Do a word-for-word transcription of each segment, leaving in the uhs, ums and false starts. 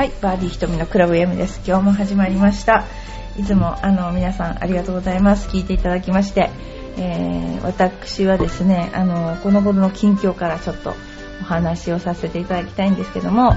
はい、バーディーひとみのクラブ エム です。今日も始まりました。いつもあの皆さんありがとうございます。聞いていただきまして、えー、私はですねあのこの頃の近況からちょっとお話をさせていただきたいんですけども、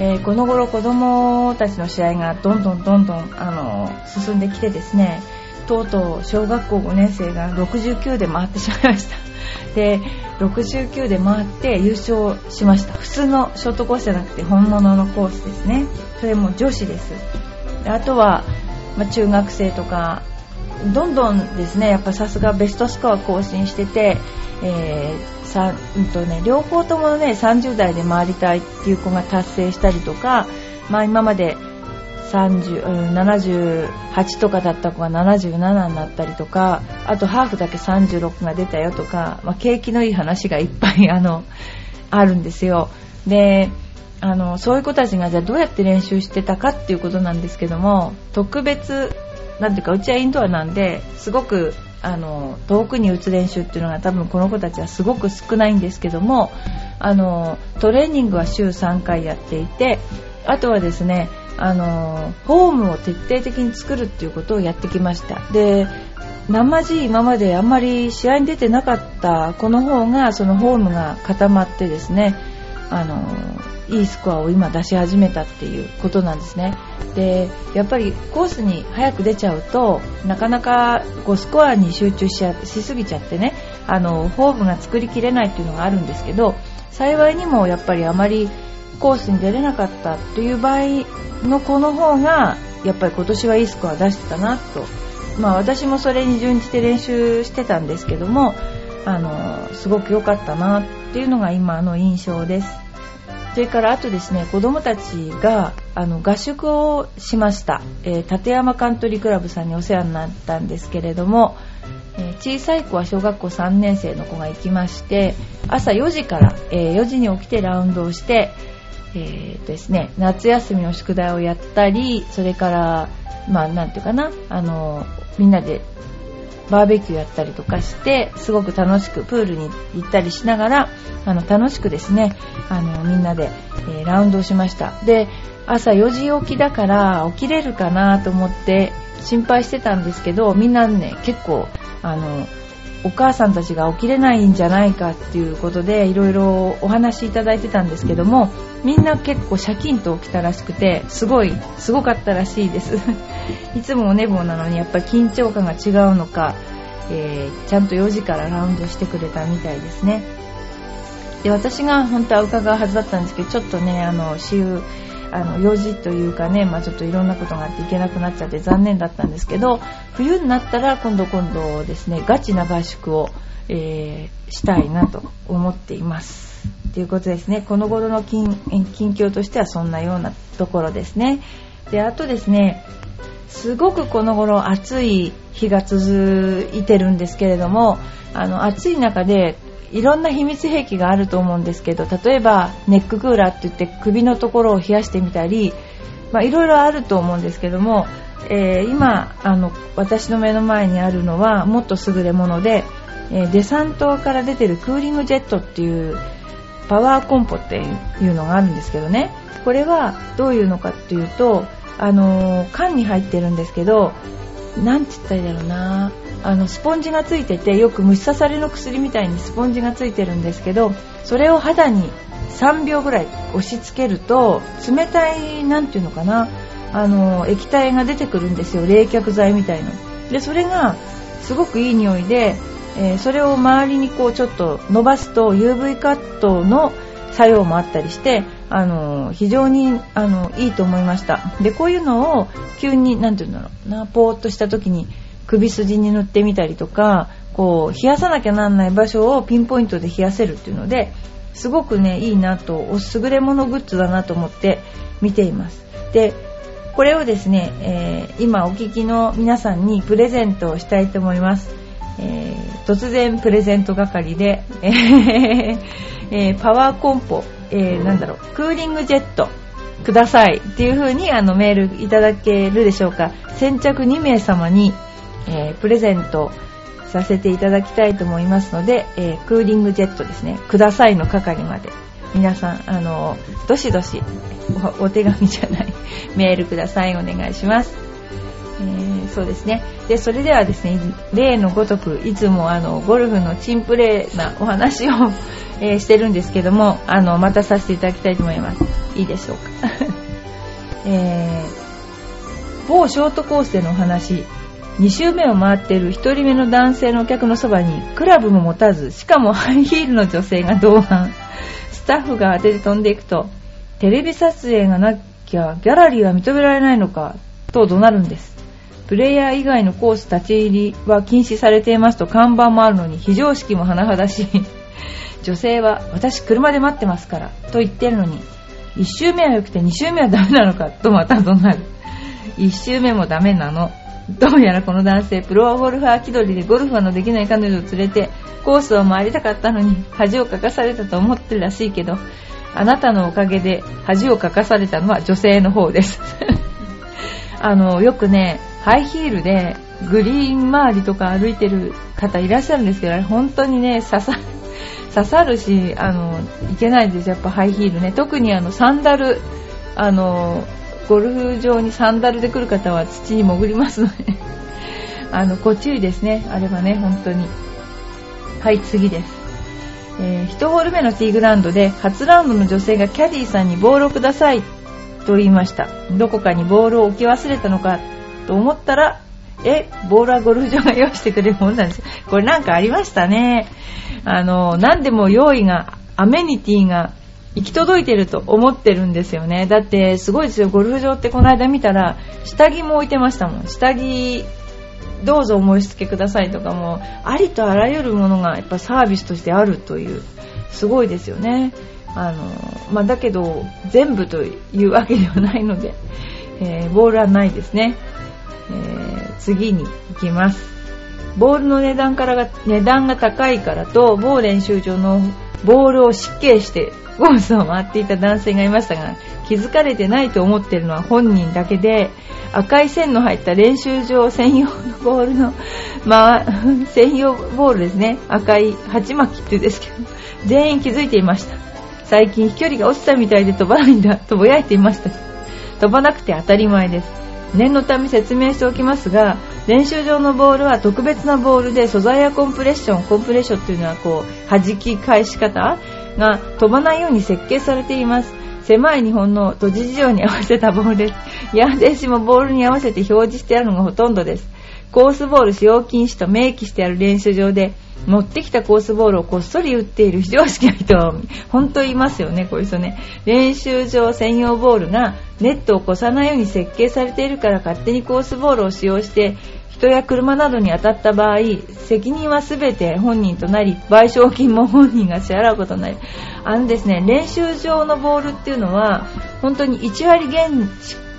えー、この頃子供たちの試合がどんどんどんどんあの進んできてですね、とうとう小学校ごねん生がろくじゅうきゅうで回ってしまいました。で、ろくじゅうきゅうで回って優勝しました。普通のショートコースじゃなくて本物のコースですね。それも女子です。で、あとは、まあ、中学生とかどんどんですね、やっぱさすがベストスコア更新してて、えーさうんとね、両方ともねさんじゅう代で回りたいっていう子が達成したりとか、まあ、今までさんじゅう、ななじゅうはちとかだった子がななじゅうななになったりとか、あとハーフだけさんじゅうろくが出たよとか、まあ、景気のいい話がいっぱい あ, のあるんですよ。で、あのそういう子たちがじゃあどうやって練習してたかっていうことなんですけども、特別なんていうか、うちはインドアなんですごくあの遠くに打つ練習っていうのが多分この子たちはすごく少ないんですけども、あのトレーニングは週さんかいやっていて、あとはですねあのホームを徹底的に作るっていうことをやってきました。で、生地今まであんまり試合に出てなかったこの方がそのホームが固まってですね、あのいいスコアを今出し始めたっていうことなんですね。で、やっぱりコースに早く出ちゃうとなかなかこうスコアに集中 し, しすぎちゃってね、あのホームが作りきれないっていうのがあるんですけど、幸いにもやっぱりあまりコースに出れなかったという場合の子の方がやっぱり今年はいいスコア出してたなと、まあ、私もそれに準じて練習してたんですけども、あのすごく良かったなっていうのが今の印象です。それからあとですね、子どもたちがあの合宿をしました、えー、立山カントリークラブさんにお世話になったんですけれども、えー、小さい子は小学校さんねん生の子が行きまして、朝よじから、えー、よじに起きてラウンドをしてえーですね、夏休みの宿題をやったり、それから、まあ、なんていうかな、あのみんなでバーベキューやったりとかして、すごく楽しくプールに行ったりしながらあの楽しくですねあのみんなで、えー、ラウンドをしました。で、朝よじ起きだから起きれるかなと思って心配してたんですけど、みんなね結構あのお母さんたちが起きれないんじゃないかっていうことでいろいろお話いただいてたんですけども、みんな結構シャキンと起きたらしくて、すごいすごかったらしいですいつもお寝坊なのにやっぱり緊張感が違うのか、えー、ちゃんとよじからラウンドしてくれたみたいですね。で、私が本当は伺うはずだったんですけど、ちょっとねあの私有あの用事というかね、まあ、ちょっといろんなことがあっていけなくなっちゃって残念だったんですけど、冬になったら今度今度ですねガチな合宿を、えー、したいなと思っていますということですね。この頃の 近, 近況としてはそんなようなところですね。で、あとですね、すごくこの頃暑い日が続いてるんですけれども、あの暑い中でいろんな秘密兵器があると思うんですけど、例えばネッククーラーって言って首のところを冷やしてみたり、まあ、いろいろあると思うんですけども、えー、今あの私の目の前にあるのはもっと優れもので、えー、デサントから出てるクーリングジェットっていうパワーコンポっていうのがあるんですけどね、これはどういうのかっていうと、あのー、缶に入ってるんですけど、なんて言ったらいいだろうな、あのスポンジがついてて、よく虫刺されの薬みたいにスポンジがついてるんですけど、それを肌にさんびょうぐらい押し付けると冷たいなんていうのかな、あの液体が出てくるんですよ、冷却剤みたいので、それがすごくいい匂いで、えー、それを周りにこうちょっと伸ばすと ユーブイ カットの作用もあったりして、あの非常にあのいいと思いました。で、こういうのを急になんていうんだろうな、ポーっとした時に首筋に塗ってみたりとか、こう冷やさなきゃなんない場所をピンポイントで冷やせるっていうので、すごくねいいなと、お優れものグッズだなと思って見ています。で、これをですね、えー、今お聞きの皆さんにプレゼントをしたいと思います。えー、突然プレゼント係で、えーえー、パワーコンポ、えー、なんだろう、クーリングジェットくださいっていう風にあのメールいただけるでしょうか。先着に名様に、えー、プレゼントさせていただきたいと思いますので、えー、クーリングジェットですね、くださいの係まで皆さんあのどしどし お, お手紙じゃないメールください。お願いします。えー、そうですね。でそれではですね、例のごとくいつもあのゴルフのチンプレーなお話を、えー、してるんですけども、あのまたさせていただきたいと思います。いいでしょうか、えー、某ショートコースでのお話、に周目を回っているひとりめの男性のお客のそばにクラブも持たず、しかもハイヒールの女性が同伴、スタッフが当てて飛んでいくと、テレビ撮影がなきゃギャラリーは認められないのかと怒鳴るんです。プレイヤー以外のコース立ち入りは禁止されていますと看板もあるのに、非常識も甚だしい。女性は私車で待ってますからと言ってるのに、いち周目はよくてに周目はダメなのかとまた怒鳴る。いち周目もダメなの。どうやらこの男性、プロゴルファー気取りでゴルファーのできない彼女を連れてコースを回りたかったのに恥をかかされたと思ってるらしいけど、あなたのおかげで恥をかかされたのは女性の方ですあのよくね、ハイヒールでグリーン周りとか歩いてる方いらっしゃるんですけど、あれ本当にね刺さる、刺さるし、あのいけないです。やっぱハイヒールね、特にあのサンダル、あのゴルフ場にサンダルで来る方は土に潜りますのであのご注意ですね、あれはね本当に。はい、次です。えー、いちホール目のティーグラウンドで初ラウンドの女性がキャディーさんにボールをくださいと言いました。どこかにボールを置き忘れたのかと思ったら、えボールはゴルフ場が用意してくれるものなんです。これなんかありましたね。あの何でも用意が、アメニティが行き届いてると思ってるんですよね。だってすごいですよ、ゴルフ場って。この間見たら下着も置いてましたもん。下着どうぞお申し付けくださいとか、もうありとあらゆるものがやっぱサービスとしてあるという、すごいですよね。あの、まあ、だけど全部というわけではないので、えー、ボールはないですね。えー、次に行きます。ボールの値段からが値段が高いからと、某練習場のボールを失敬してコースを回っていた男性がいましたが、気づかれてないと思っているのは本人だけで、赤い線の入った練習場専用のボールの、まあ、専用ボールですね、赤い鉢巻きっていうんですけど、全員気づいていました。最近飛距離が落ちたみたいで飛ばないんだとぼやいていました。飛ばなくて当たり前です。念のため説明しておきますが、練習場のボールは特別なボールで、素材やコンプレッション、コンプレッションというのはこう弾き返し方が飛ばないように設計されています。狭い日本の土地事情に合わせたボールです。ヤーデージもボールに合わせて表示してあるのがほとんどです。コースボール使用禁止と明記してある練習場で、持ってきたコースボールをこっそり打っている非常識な人は本当いますよね、こういう人ね。練習場専用ボールがネットを越さないように設計されているから、勝手にコースボールを使用して人や車などに当たった場合、責任は全て本人となり、賠償金も本人が支払うことになり、あのですね、練習場のボールっていうのは本当にいち割減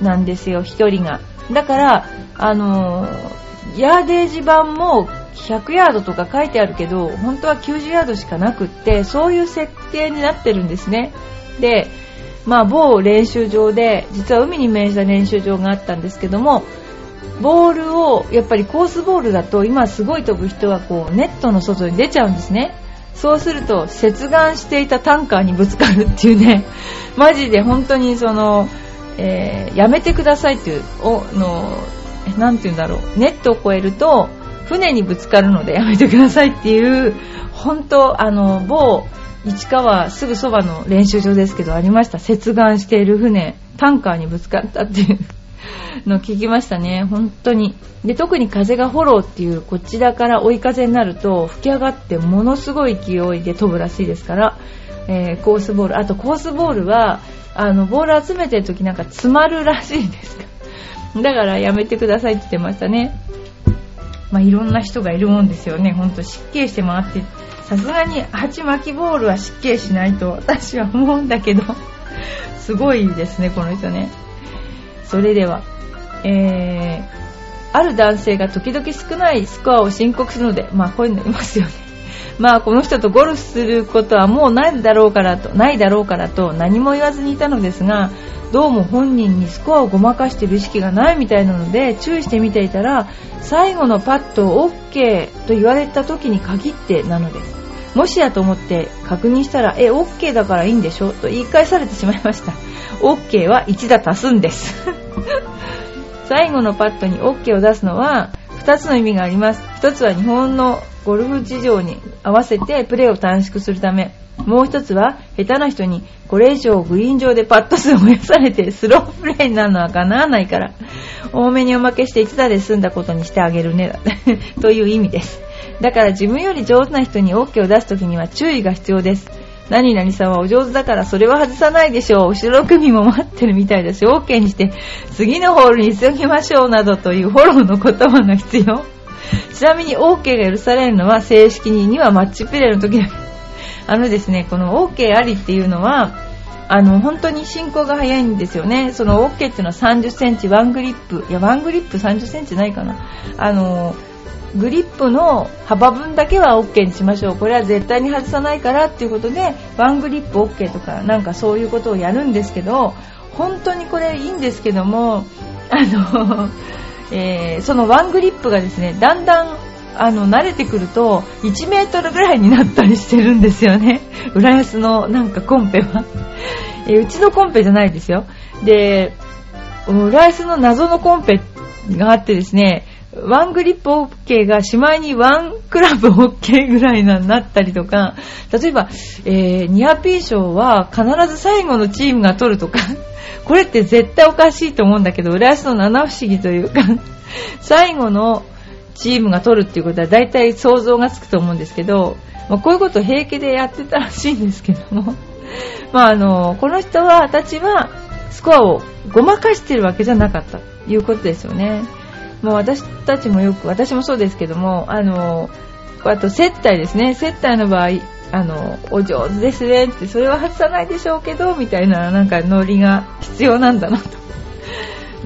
なんですよ、ひとりが。だからあのー、ヤーデージ版もひゃくヤードとか書いてあるけど、本当はきゅうじゅうヤードしかなくって、そういう設定になってるんですね。で、まあ、某練習場で、実は海に面した練習場があったんですけども、ボールをやっぱりコースボールだと今すごい飛ぶ人はこうネットの外に出ちゃうんですね。そうすると接岸していたタンカーにぶつかるっていうねマジで本当にその、えー、やめてくださいっていう、おのなんていうんだろう、ネットを越えると船にぶつかるのでやめてくださいっていう、本当あの某市川すぐそばの練習場ですけどありました。接岸している船、タンカーにぶつかったっていうの聞きましたね、本当に。で、特に風がフォローっていう、こちらから追い風になると吹き上がってものすごい勢いで飛ぶらしいですから、えー、コースボール、あとコースボールはあのボール集めてる時なんか詰まるらしいですから、だからやめてくださいって言ってましたね。まあ、いろんな人がいるもんですよね、本当。失敬して回って、さすがに鉢巻きボールは失敬しないと私は思うんだけどすごいですね、この人ね。それでは、えー、ある男性が時々少ないスコアを申告するので、まあこういうのいますよねまあこの人とゴルフすることはもうないだろうからとないだろうからと何も言わずにいたのですが、どうも本人にスコアをごまかしている意識がないみたいなので注意してみていたら、最後のパットを OK と言われた時に限ってなのです。もしやと思って確認したら、え OK だからいいんでしょと言い返されてしまいました。 OK はいち打足すんです最後のパットに OK を出すのはふたつの意味があります。ひとつは日本のゴルフ事情に合わせてプレーを短縮するため、もう一つは下手な人にこれ以上グリーン上でパット数を増やされてスロープレーになるのはかなわないから、多めにおまけしていち打で済んだことにしてあげるねという意味です。だから自分より上手な人に OK を出すときには注意が必要です。何々さんはお上手だからそれは外さないでしょう、後ろ組も待ってるみたいだし OK にして次のホールに急ぎましょうなどというフォローの言葉が必要。ちなみに OK が許されるのは正式にはマッチプレーの時だけ。あのですね、この OK ありっていうのはあの本当に進行が早いんですよね。その OK っていうのはさんじゅっセンチワングリップ、いやワングリップさんじゅっセンチないかな、あのグリップの幅分だけは OK にしましょう、これは絶対に外さないからっていうことでワングリップ OK とかなんかそういうことをやるんですけど、本当にこれいいんですけども、あのえー、そのワングリップがですね、だんだんあの慣れてくるといちメートルぐらいになったりしてるんですよね。浦安のなんかコンペは、えー、うちのコンペじゃないですよ。で、浦安の謎のコンペがあってですね、ワングリップ OK がしまいにワンクラブ OK ぐらいになったりとか、例えば、えー、ニアピン賞は必ず最後のチームが取るとかこれって絶対おかしいと思うんだけど、浦安の七不思議というか最後のチームが取るっていうことは大体想像がつくと思うんですけど、まあ、こういうことを平気でやってたらしいんですけどもまああのこの人はたちはスコアをごまかしてるわけじゃなかったということですよね。もう私たちもよく、私もそうですけども、あのあと接待ですね、接待の場合あのお上手ですねって、それは外さないでしょうけどみたいななんかノリが必要なんだなと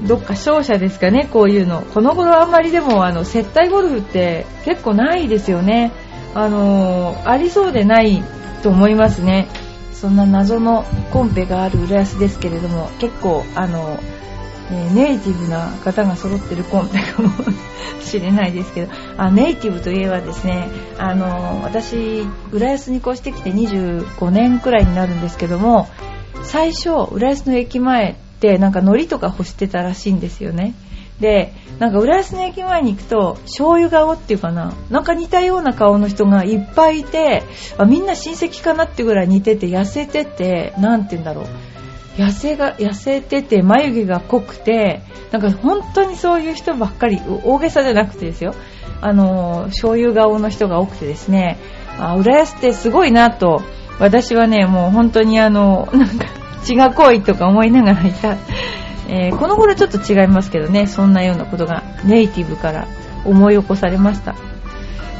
どっか勝者ですかね、こういうの。この頃あんまりでもあの接待ゴルフって結構ないですよね。あのー、ありそうでないと思いますね。そんな謎のコンペがある浦安ですけれども、結構あのー、えー、ネイティブな方が揃ってるコンペかもしれないですけど、あネイティブといえばですね、あのー、私浦安に越してきてにじゅうごねんくらいになるんですけども、最初浦安の駅前でなんか海苔とか干してたらしいんですよね。でなんか浦安の駅前に行くと醤油顔っていうかな、なんか似たような顔の人がいっぱいいて、あみんな親戚かなってぐらい似てて、痩せてて、なんて言うんだろう、痩せが痩せてて眉毛が濃くて、なんか本当にそういう人ばっかり、大げさじゃなくてですよ、あの醤油顔の人が多くてですね、あ浦安ってすごいなと私はね、もう本当にあのなんか血が濃いとか思いながらいた、えー、この頃ちょっと違いますけどね、そんなようなことがネイティブから思い起こされました。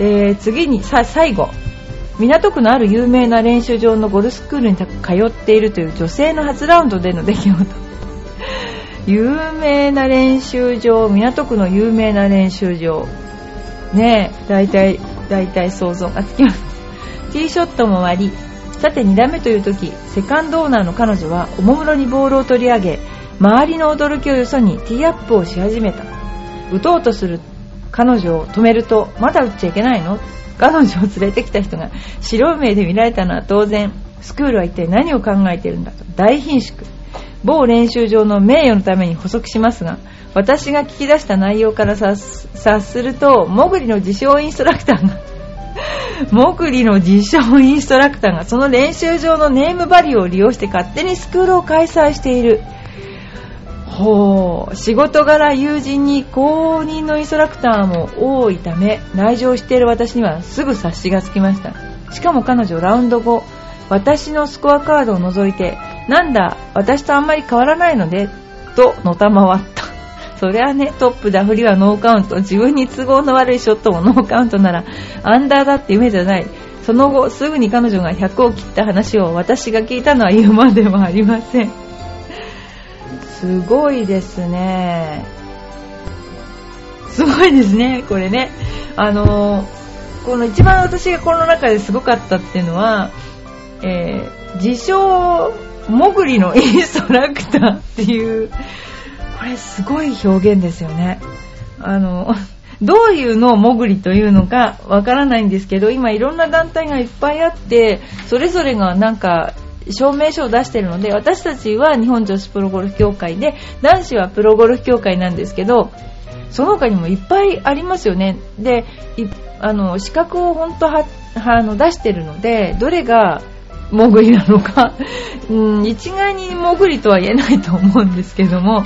えー、次にさ最後、港区のある有名な練習場のゴルフスクールに通っているという女性の初ラウンドでの出来事有名な練習場、港区の有名な練習場ねえ、だいたいだいたい想像がつきます。ティーショットも割り、さてに打目という時、セカンドオーナーの彼女はおもむろにボールを取り上げ、周りの驚きをよそにティーアップをし始めた。打とうとする彼女を止めると、まだ打っちゃいけないの？彼女を連れてきた人が白い目で見られたのは当然、スクールは一体何を考えているんだと大貧縮。某練習場の名誉のために補足しますが、私が聞き出した内容から察すると、モグリの自称インストラクターがモグリの自称インストラクターがその練習場のネームバリューを利用して勝手にスクールを開催している。ほう、仕事柄友人に公認のインストラクターも多いため、来場している私にはすぐ察しがつきました。しかも彼女、ラウンド後、私のスコアカードを覗いて、なんだ私とあんまり変わらないのでとのたまわった。そりゃね、トップダフリはノーカウント、自分に都合の悪いショットもノーカウントならアンダーだって夢じゃない。その後すぐに彼女がひゃくを切った話を私が聞いたのは言うまでもありません。すごいですね、すごいですね、これね。あのこの一番私がこの中ですごかったっていうのは、えー、自称モグリのインストラクターっていう、これすごい表現ですよね。あのどういうのをもぐりというのかわからないんですけど、今いろんな団体がいっぱいあって、それぞれがなんか証明書を出しているので、私たちは日本女子プロゴルフ協会で、男子はプロゴルフ協会なんですけど、その他にもいっぱいありますよね。で、あの資格を本当はあの出しているので、どれがもぐりなのかうん、一概にもぐりとは言えないと思うんですけども、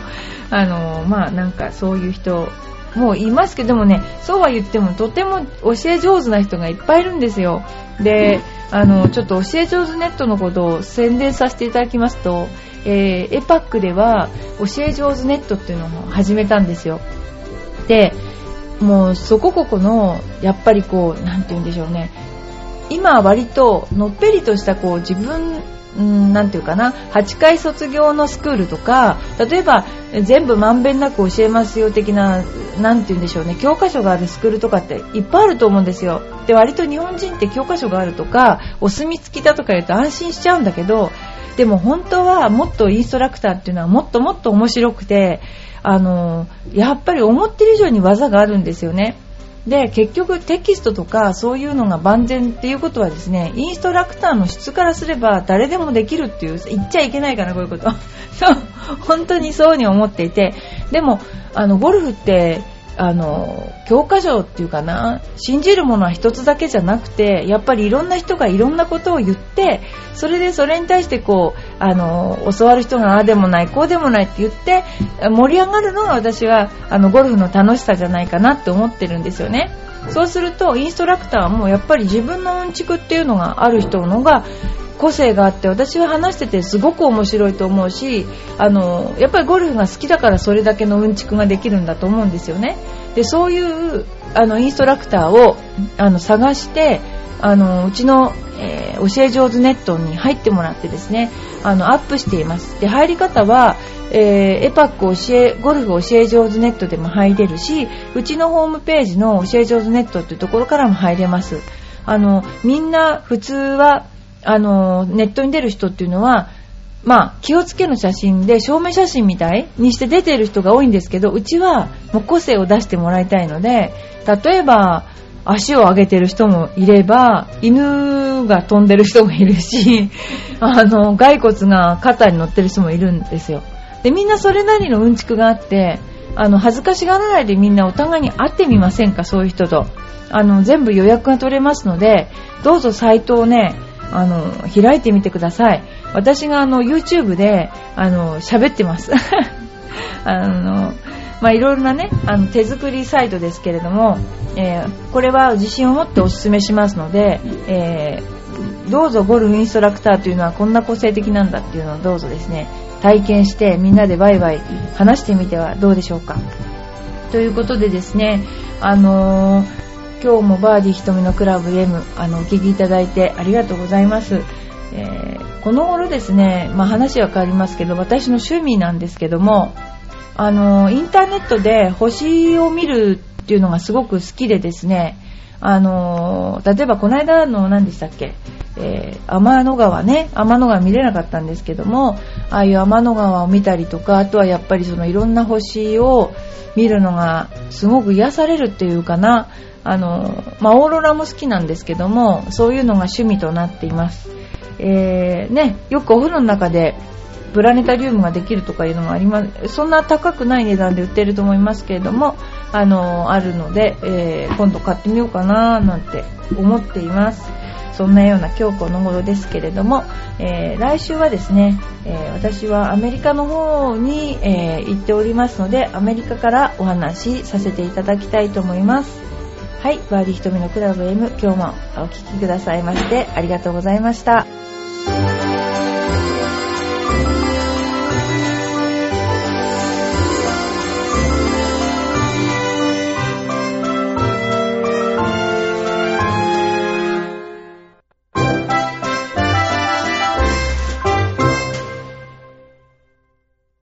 あのまあなんかそういう人もいますけどもね、そうは言ってもとても教え上手な人がいっぱいいるんですよ。で、あのちょっと教え上手ネットのことを宣伝させていただきますと、えー、エパックでは教え上手ネットっていうのを始めたんですよ。で、もうそこここのやっぱりこう、なんて言うんでしょうね、今割とのっぺりとしたこう自分、うん、なんていうかな、はっかい卒業のスクールとか、例えば全部まんべんなく教えますよ的な、なんて言うんでしょうね、教科書があるスクールとかっていっぱいあると思うんですよ。で、割と日本人って教科書があるとかお墨付きだとか言うと安心しちゃうんだけど、でも本当はもっとインストラクターっていうのはもっともっと面白くて、あのやっぱり思ってる以上に技があるんですよね。で、結局テキストとかそういうのが万全っていうことはですね、インストラクターの質からすれば誰でもできるっていう、言っちゃいけないかなこういうことそう本当にそうに思っていて、でもあのゴルフってあの教科書っていうかな、信じるものは一つだけじゃなくて、やっぱりいろんな人がいろんなことを言って、それでそれに対してこうあの教わる人がああでもないこうでもないって言って盛り上がるのが、私はあのゴルフの楽しさじゃないかなって思ってるんですよね。そうするとインストラクターはもうやっぱり自分のうんちくっていうのがある人のが個性があって、私は話しててすごく面白いと思うし、あのやっぱりゴルフが好きだからそれだけのうんちくができるんだと思うんですよね。で、そういうあのインストラクターをあの探して、あのうちの、えー、教え上手ネットに入ってもらってですね、あのアップしています。で、入り方は、えー、エパック教えゴルフ教え上手ネットでも入れるし、うちのホームページの教え上手ネットというところからも入れます。あのみんな普通はあのネットに出る人っていうのは、まあ、気をつけの写真で証明写真みたいにして出ている人が多いんですけど、うちはもう個性を出してもらいたいので、例えば足を上げてる人もいれば、犬が飛んでる人もいるしあの骸骨が肩に乗ってる人もいるんですよ。で、みんなそれなりのうんちくがあって、あの恥ずかしがらないでみんなお互いに会ってみませんか。そういう人とあの全部予約が取れますので、どうぞサイトをね、あの開いてみてください。私があの YouTube であの喋ってますあの、まあ、いろいろなね、あの手作りサイトですけれども、えー、これは自信を持っておすすめしますので、えー、どうぞゴルフインストラクターというのはこんな個性的なんだっていうのをどうぞですね、体験してみんなでワイワイ話してみてはどうでしょうか。ということでですね、あのー今日もバーディーひとみのクラブ エム、 あのお聞きいただいてありがとうございます。えー、この頃ですね、まあ、話は変わりますけど、私の趣味なんですけども、あのインターネットで星を見るっていうのがすごく好きでですね、あの例えばこの間の何でしたっけ、えー、天の川ね、天の川見れなかったんですけども、ああいう天の川を見たりとか、あとはやっぱりそのいろんな星を見るのがすごく癒されるっていうかな、あのまあ、オーロラも好きなんですけども、そういうのが趣味となっています。えーね、よくお風呂の中でプラネタリウムができるとかいうのもあります。そんな高くない値段で売ってると思いますけれども、あのあるので、えー、今度買ってみようかななんて思っています。そんなような今日この頃ですけれども、えー、来週はですね、えー、私はアメリカの方に、えー、行っておりますので、アメリカからお話しさせていただきたいと思います。はい、バーディーひとみのクラブ エム、 今日もお聞きくださいましてありがとうございました。